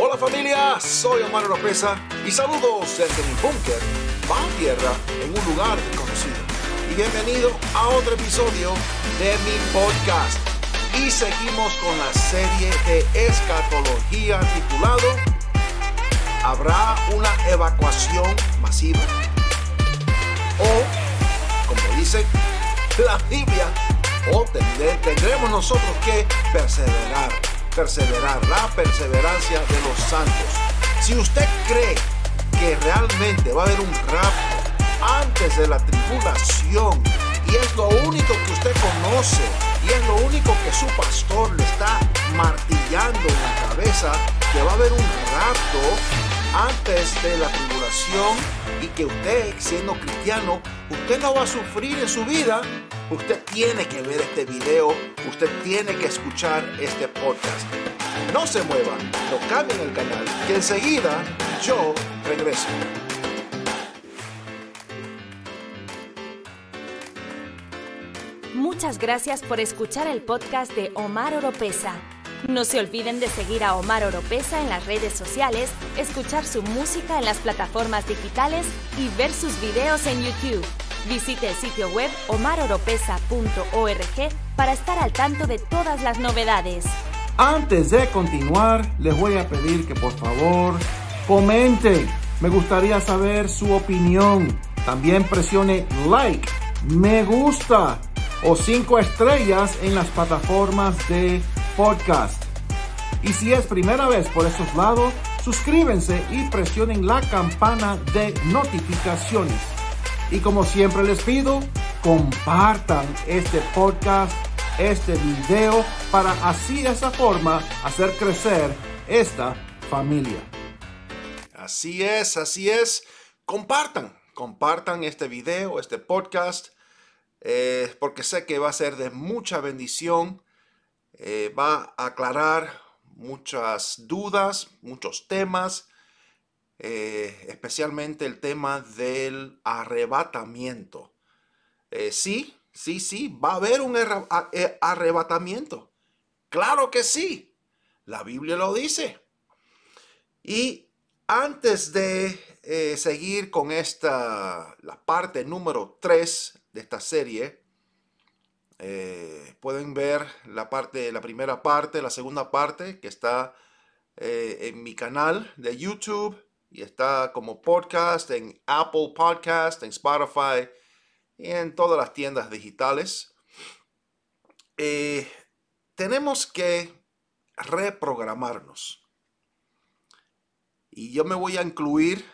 Hola familia, soy Omar Oropesa y saludos desde mi búnker bajo tierra en un lugar desconocido. Y bienvenido a otro episodio de mi podcast. Y seguimos con la serie de escatología titulado ¿Habrá una evacuación masiva? O, como dice la Biblia, o tendremos nosotros que perseverar, la perseverancia de los santos. Si usted cree que realmente va a haber un rapto antes de la tribulación y es lo único que usted conoce y es lo único que su pastor le está martillando en la cabeza, que va a haber un rapto antes de la tribulación y que usted, siendo cristiano, usted no va a sufrir en su vida, usted tiene que ver este video, usted tiene que escuchar este podcast. No se muevan, no cambien el canal, que enseguida yo regreso. Muchas gracias por escuchar el podcast de Omar Oropesa. No se olviden de seguir a Omar Oropesa en las redes sociales, escuchar su música en las plataformas digitales y ver sus videos en YouTube. Visite el sitio web omaroropesa.org para estar al tanto de todas las novedades. Antes de continuar, les voy a pedir que por favor comenten. Me gustaría saber su opinión. También presione like, me gusta o 5 estrellas en las plataformas de podcast. Y si es primera vez por estos lados, suscríbanse y presionen la campana de notificaciones. Y como siempre les pido, compartan este podcast, este video, para así de esa forma hacer crecer esta familia. Así es, así es. Compartan este video, este podcast, porque sé que va a ser de mucha bendición. Va a aclarar muchas dudas, muchos temas. Especialmente el tema del arrebatamiento. Sí, va a haber un arrebatamiento. Claro que sí, la Biblia lo dice. Y antes de seguir con la parte número 3 de esta serie, pueden ver la primera parte, la segunda parte que está en mi canal de YouTube. Y está como podcast en Apple Podcast, en Spotify y en todas las tiendas digitales. Tenemos que reprogramarnos. Y yo me voy a incluir.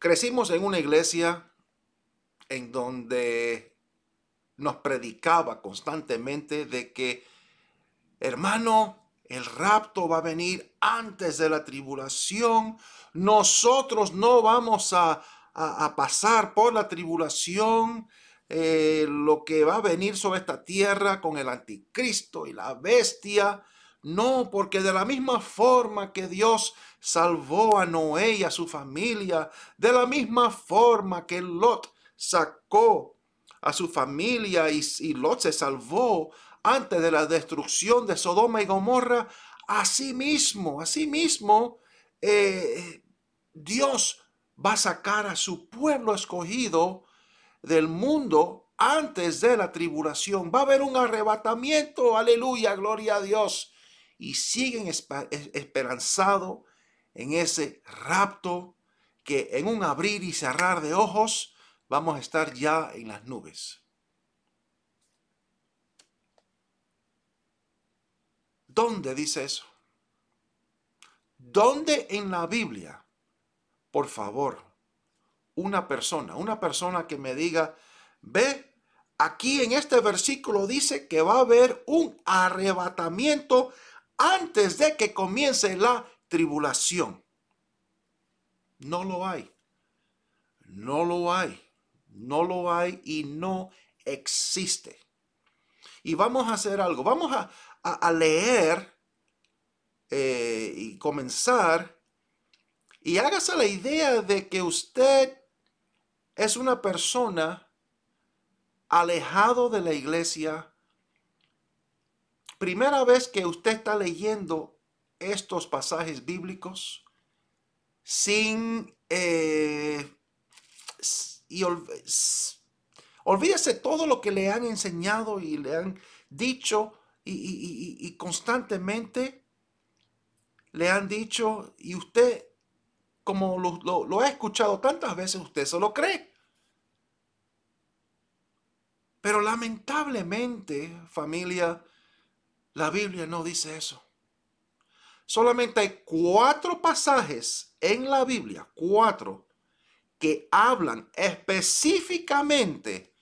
Crecimos en una iglesia en donde nos predicaba constantemente de que, hermano, el rapto va a venir antes de la tribulación. Nosotros no vamos a pasar por la tribulación. Lo que va a venir sobre esta tierra con el anticristo y la bestia. No, porque de la misma forma que Dios salvó a Noé y a su familia, de la misma forma que Lot sacó a su familia y Lot se salvó antes de la destrucción de Sodoma y Gomorra, así mismo, Dios va a sacar a su pueblo escogido del mundo antes de la tribulación. Va a haber un arrebatamiento, aleluya, gloria a Dios. Y siguen esperanzados en ese rapto que en un abrir y cerrar de ojos vamos a estar ya en las nubes. ¿Dónde dice eso? ¿Dónde en la Biblia? Por favor, una persona que me diga, ve, aquí en este versículo dice que va a haber un arrebatamiento antes de que comience la tribulación. No lo hay y no existe. Y vamos a hacer algo, vamos a leer y comenzar, y hágase la idea de que usted es una persona alejado de la iglesia. Primera vez que usted está leyendo estos pasajes bíblicos sin... olvídese todo lo que le han enseñado y le han dicho y constantemente le han dicho, y usted, como lo ha escuchado tantas veces, usted se lo cree. Pero lamentablemente, familia, la Biblia no dice eso. Solamente hay 4 pasajes en la Biblia, 4, que hablan específicamente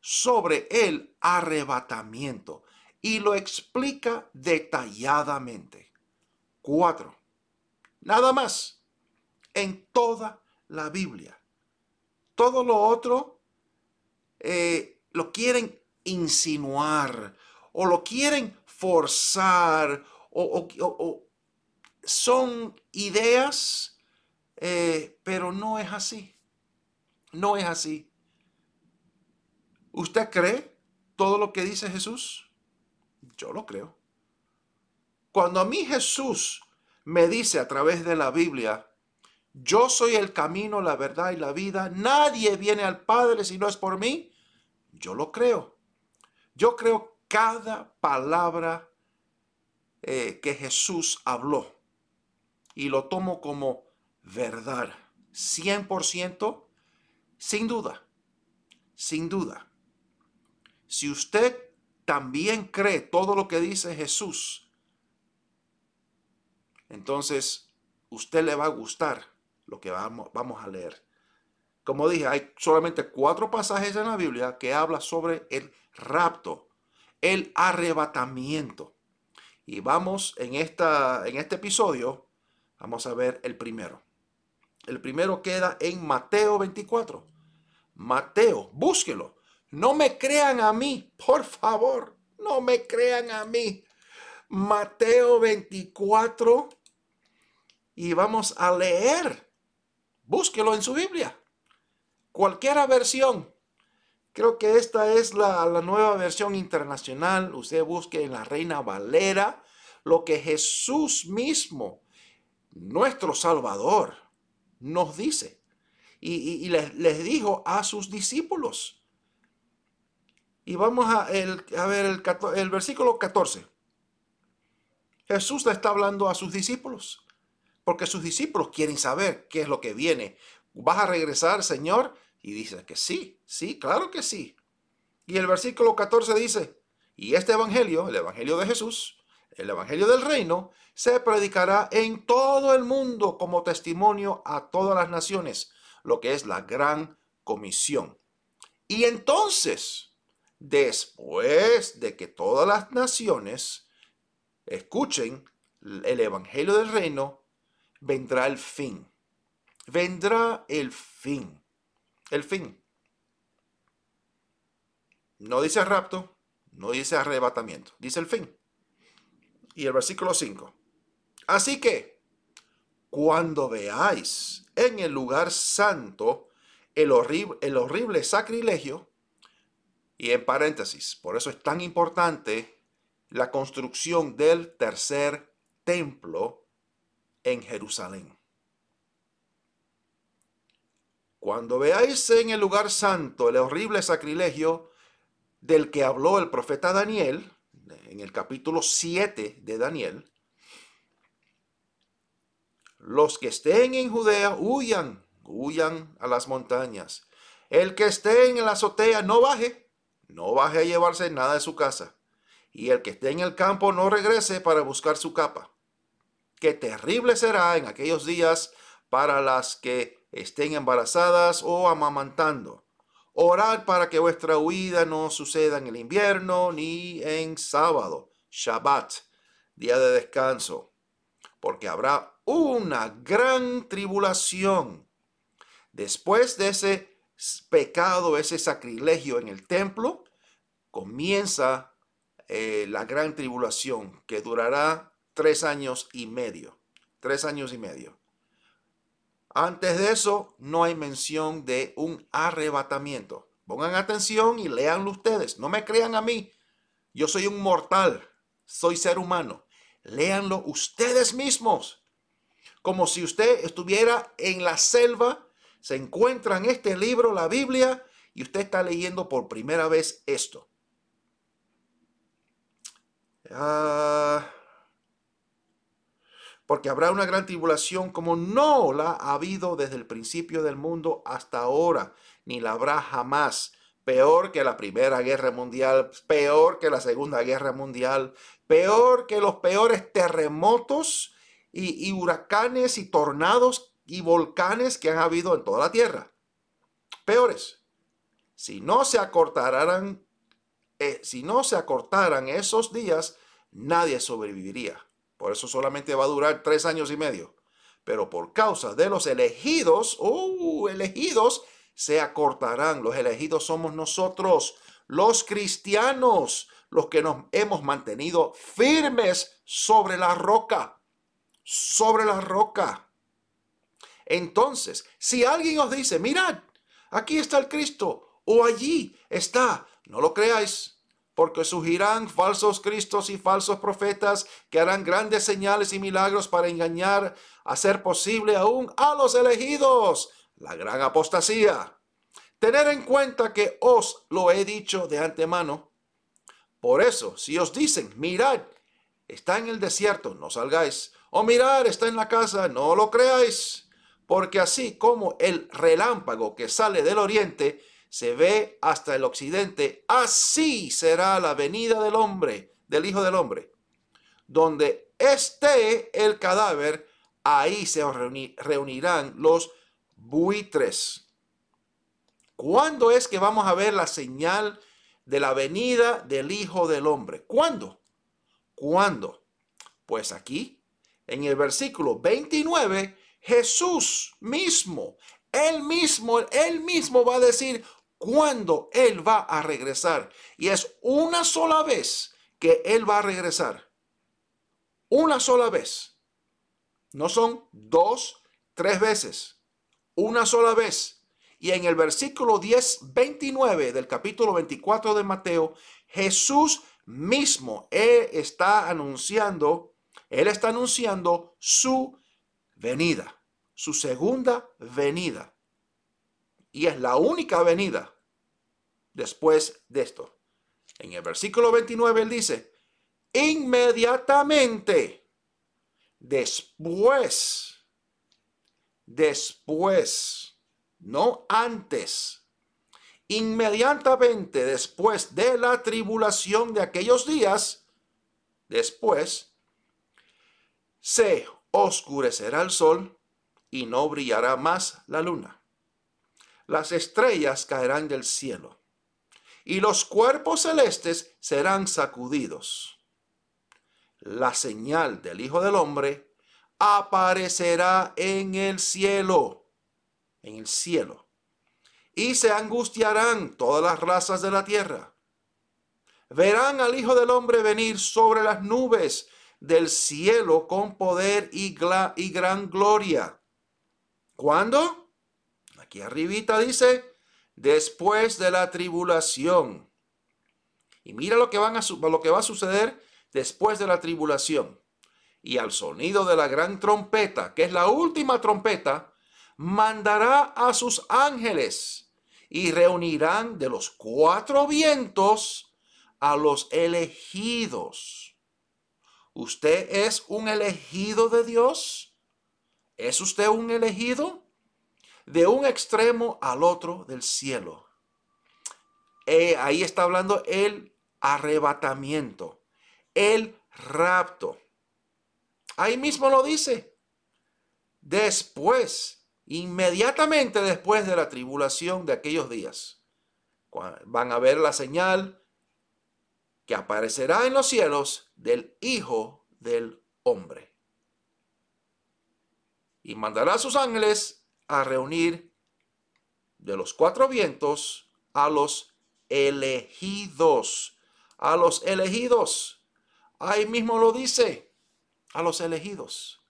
sobre el arrebatamiento y lo explica detalladamente. 4. Nada más en toda la Biblia. Todo lo otro lo quieren insinuar o lo quieren forzar o son ideas, pero no es así. No es así. ¿Usted cree todo lo que dice Jesús? Yo lo creo. Cuando a mí Jesús me dice a través de la Biblia, yo soy el camino, la verdad y la vida, nadie viene al Padre si no es por mí, yo lo creo. Yo creo cada palabra que Jesús habló y lo tomo como verdad, 100%, sin duda, sin duda. Si usted también cree todo lo que dice Jesús, entonces usted le va a gustar lo que vamos a leer. Como dije, hay solamente 4 pasajes en la Biblia que habla sobre el rapto, el arrebatamiento. Y vamos en este episodio, vamos a ver el primero. El primero queda en Mateo 24. Mateo, búsquelo. No me crean a mí, por favor. No me crean a mí. Mateo 24. Y vamos a leer. Búsquelo en su Biblia. Cualquiera versión. Creo que esta es la nueva versión internacional. Usted busque en la Reina Valera lo que Jesús mismo, nuestro Salvador, nos dice. Y les dijo a sus discípulos. Y vamos a ver el versículo 14. Jesús le está hablando a sus discípulos. Porque sus discípulos quieren saber qué es lo que viene. ¿Vas a regresar, Señor? Y dice que sí, claro que sí. Y el versículo 14 dice, y este evangelio, el evangelio de Jesús, el evangelio del reino, se predicará en todo el mundo como testimonio a todas las naciones, lo que es la gran comisión. Y entonces, después de que todas las naciones escuchen el evangelio del reino, vendrá el fin. Vendrá el fin. El fin. No dice rapto, no dice arrebatamiento, dice el fin. Y el versículo 5. Así que, cuando veáis en el lugar santo el horrible sacrilegio, y en paréntesis, por eso es tan importante la construcción del tercer templo en Jerusalén. Cuando veáis en el lugar santo el horrible sacrilegio del que habló el profeta Daniel, en el capítulo 7 de Daniel, los que estén en Judea huyan a las montañas. El que esté en la azotea no baje a llevarse nada de su casa. Y el que esté en el campo no regrese para buscar su capa. Qué terrible será en aquellos días para las que estén embarazadas o amamantando. Orad para que vuestra huida no suceda en el invierno ni en sábado, Shabbat, día de descanso, porque habrá una gran tribulación. Después de ese pecado, ese sacrilegio en el templo, comienza la gran tribulación que durará 3 años y medio. 3 años y medio. Antes de eso, no hay mención de un arrebatamiento. Pongan atención y léanlo ustedes. No me crean a mí. Yo soy un mortal. Soy ser humano. léanlo ustedes mismos. Como si usted estuviera en la selva, se encuentra en este libro, la Biblia, y usted está leyendo por primera vez esto. Porque habrá una gran tribulación como no la ha habido desde el principio del mundo hasta ahora, ni la habrá jamás. Peor que la Primera Guerra Mundial, peor que la Segunda Guerra Mundial, peor que los peores terremotos y huracanes y tornados y volcanes que han habido en toda la tierra. Peores. Si no se acortaran esos días, nadie sobreviviría. Por eso solamente va a durar 3 años y medio. Pero por causa de los elegidos, se acortarán. Los elegidos somos nosotros, los cristianos, los que nos hemos mantenido firmes sobre la roca. Sobre la roca. Entonces, si alguien os dice, mirad, aquí está el Cristo o allí está, no lo creáis, porque surgirán falsos cristos y falsos profetas que harán grandes señales y milagros para engañar, hacer posible aún a los elegidos la gran apostasía. Tened en cuenta que os lo he dicho de antemano. Por eso, si os dicen, mirad, está en el desierto, no salgáis, o mirad, está en la casa, no lo creáis, porque así como el relámpago que sale del oriente se ve hasta el occidente, así será la venida del hombre, del Hijo del Hombre. Donde esté el cadáver, ahí se reunirán los buitres. ¿Cuándo es que vamos a ver la señal de la venida del Hijo del Hombre? ¿Cuándo? ¿Cuándo? Pues aquí, en el versículo 29, Jesús mismo, él mismo va a decir cuando él va a regresar, y es una sola vez que él va a regresar. Una sola vez. No son 2, 3 veces. Una sola vez. Y en el versículo 10:29 del capítulo 24 de Mateo, Jesús mismo él está anunciando su venida, su segunda venida. Y es la única venida después de esto. En el versículo 29 él dice, inmediatamente después, no antes, inmediatamente después de la tribulación de aquellos días, después, se oscurecerá el sol y no brillará más la luna. Las estrellas caerán del cielo y los cuerpos celestes serán sacudidos. La señal del Hijo del Hombre aparecerá en el cielo, y se angustiarán todas las razas de la tierra. Verán al Hijo del Hombre venir sobre las nubes del cielo con poder y gran gloria. ¿Cuándo? Aquí arribita dice, después de la tribulación. Y mira lo que va a suceder después de la tribulación. Y al sonido de la gran trompeta, que es la última trompeta, mandará a sus ángeles y reunirán de los 4 vientos a los elegidos. ¿Usted es un elegido de Dios? ¿Es usted un elegido? De un extremo al otro del cielo. Ahí está hablando el arrebatamiento, el rapto. Ahí mismo lo dice. Después, inmediatamente después de la tribulación de aquellos días, van a ver la señal que aparecerá en los cielos del Hijo del Hombre. Y mandará a sus ángeles a reunir de los 4 vientos a los elegidos. A los elegidos. Ahí mismo lo dice. A los elegidos.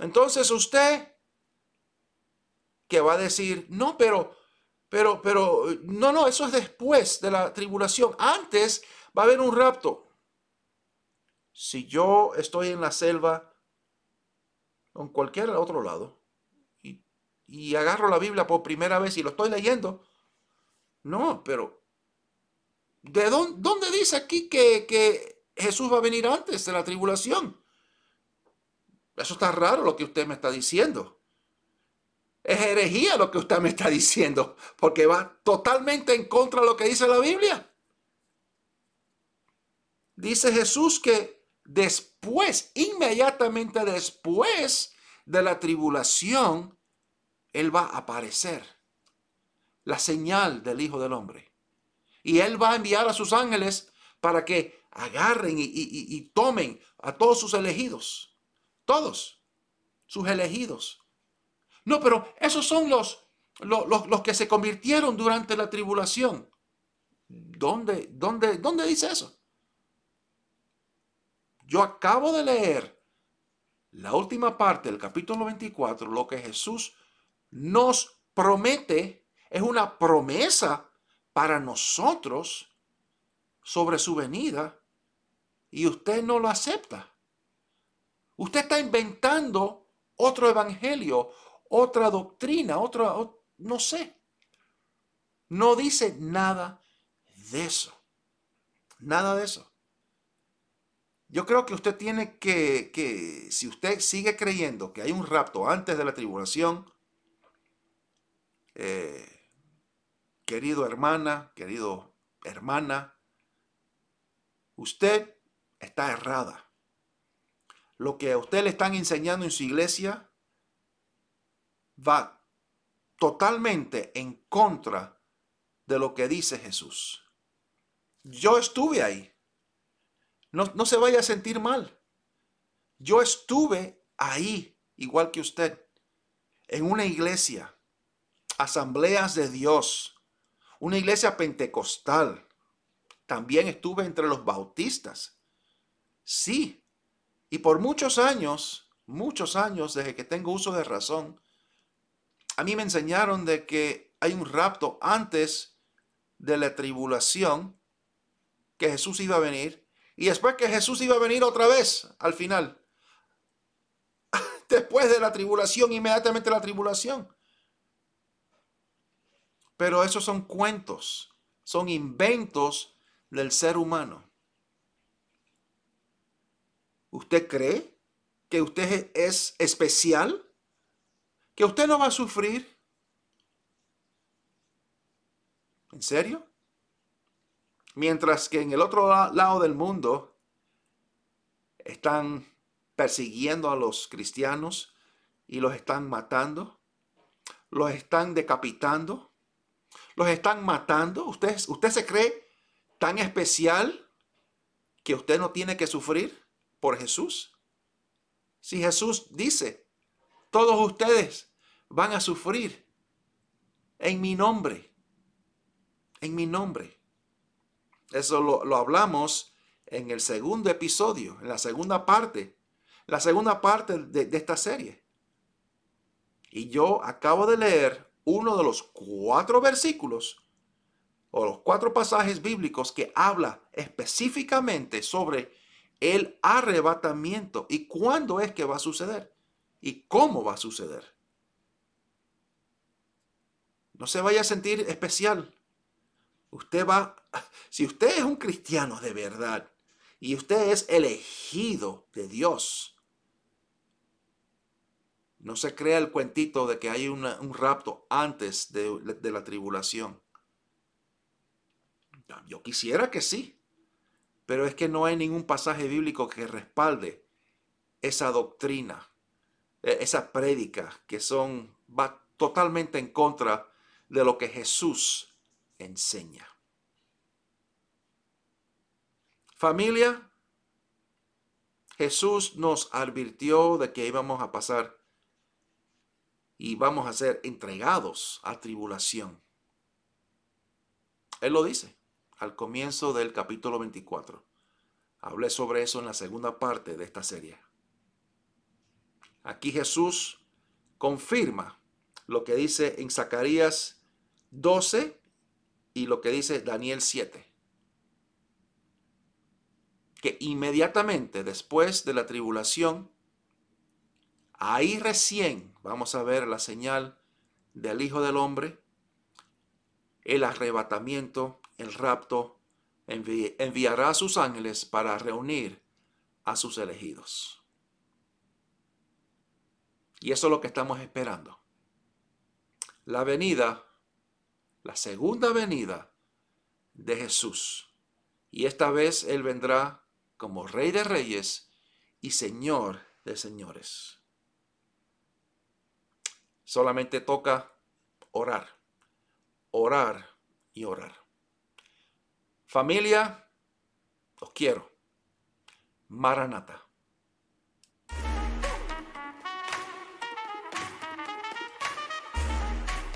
Entonces usted que va a decir, no, pero, no, eso es después de la tribulación. Antes va a haber un rapto. Si yo estoy en la selva, en cualquier otro lado, y agarro la Biblia por primera vez y lo estoy leyendo, no, pero ¿de dónde dice aquí que Jesús va a venir antes de la tribulación? Eso está raro lo que usted me está diciendo. Es herejía lo que usted me está diciendo, porque va totalmente en contra de lo que dice la Biblia. Dice Jesús que después, inmediatamente después de la tribulación, Él va a aparecer, la señal del Hijo del Hombre. Y Él va a enviar a sus ángeles para que agarren y tomen a todos sus elegidos. Todos sus elegidos. No, pero esos son los que se convirtieron durante la tribulación. ¿Dónde dice eso? Yo acabo de leer la última parte del capítulo 24. Lo que Jesús nos promete es una promesa para nosotros sobre su venida, y usted no lo acepta. Usted está inventando otro evangelio, otra doctrina, no sé. No dice nada de eso. Nada de eso. Yo creo que usted tiene que si usted sigue creyendo que hay un rapto antes de la tribulación, querido hermana, usted está errada. Lo que a usted le están enseñando en su iglesia va totalmente en contra de lo que dice Jesús. Yo estuve ahí. No se vaya a sentir mal. Yo estuve ahí, igual que usted, en una iglesia, asambleas de Dios, una iglesia pentecostal. También estuve entre los bautistas. Sí. Y por muchos años, desde que tengo uso de razón, a mí me enseñaron de que hay un rapto antes de la tribulación, que Jesús iba a venir, y después que Jesús iba a venir otra vez al final, después de la tribulación, inmediatamente la tribulación. Pero esos son cuentos, son inventos del ser humano. ¿Usted cree que usted es especial? ¿Que usted no va a sufrir? ¿En serio? Mientras que en el otro lado del mundo están persiguiendo a los cristianos y los están matando, los están decapitando, los están matando. ¿Usted se cree tan especial que usted no tiene que sufrir por Jesús? Si Jesús dice, todos ustedes van a sufrir en mi nombre. Eso lo hablamos en el segundo episodio, en la segunda parte de esta serie. Y yo acabo de leer uno de los 4 versículos o los 4 pasajes bíblicos que habla específicamente sobre el arrebatamiento y cuándo es que va a suceder y cómo va a suceder. No se vaya a sentir especial. Si usted es un cristiano de verdad y usted es elegido de Dios, no se crea el cuentito de que hay un rapto antes de la tribulación. Yo quisiera que sí. Pero es que no hay ningún pasaje bíblico que respalde esa doctrina, esa prédica que va totalmente en contra de lo que Jesús enseña. Familia, Jesús nos advirtió de que íbamos a pasar y vamos a ser entregados a tribulación. Él lo dice. Al comienzo del capítulo 24. Hablé sobre eso en la segunda parte de esta serie. Aquí Jesús confirma lo que dice en Zacarías 12 y lo que dice Daniel 7. que inmediatamente después de la tribulación, ahí recién vamos a ver la señal del Hijo del Hombre, el arrebatamiento, el rapto. Enviará a sus ángeles para reunir a sus elegidos. Y eso es lo que estamos esperando. La venida, la segunda venida de Jesús. Y esta vez Él vendrá como Rey de Reyes y Señor de Señores. Solamente toca orar, orar y orar. Familia, los quiero. Maranata.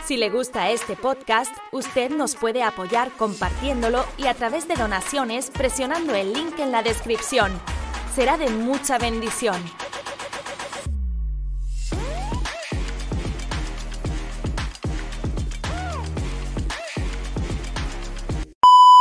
Si le gusta este podcast, usted nos puede apoyar compartiéndolo y a través de donaciones presionando el link en la descripción. Será de mucha bendición.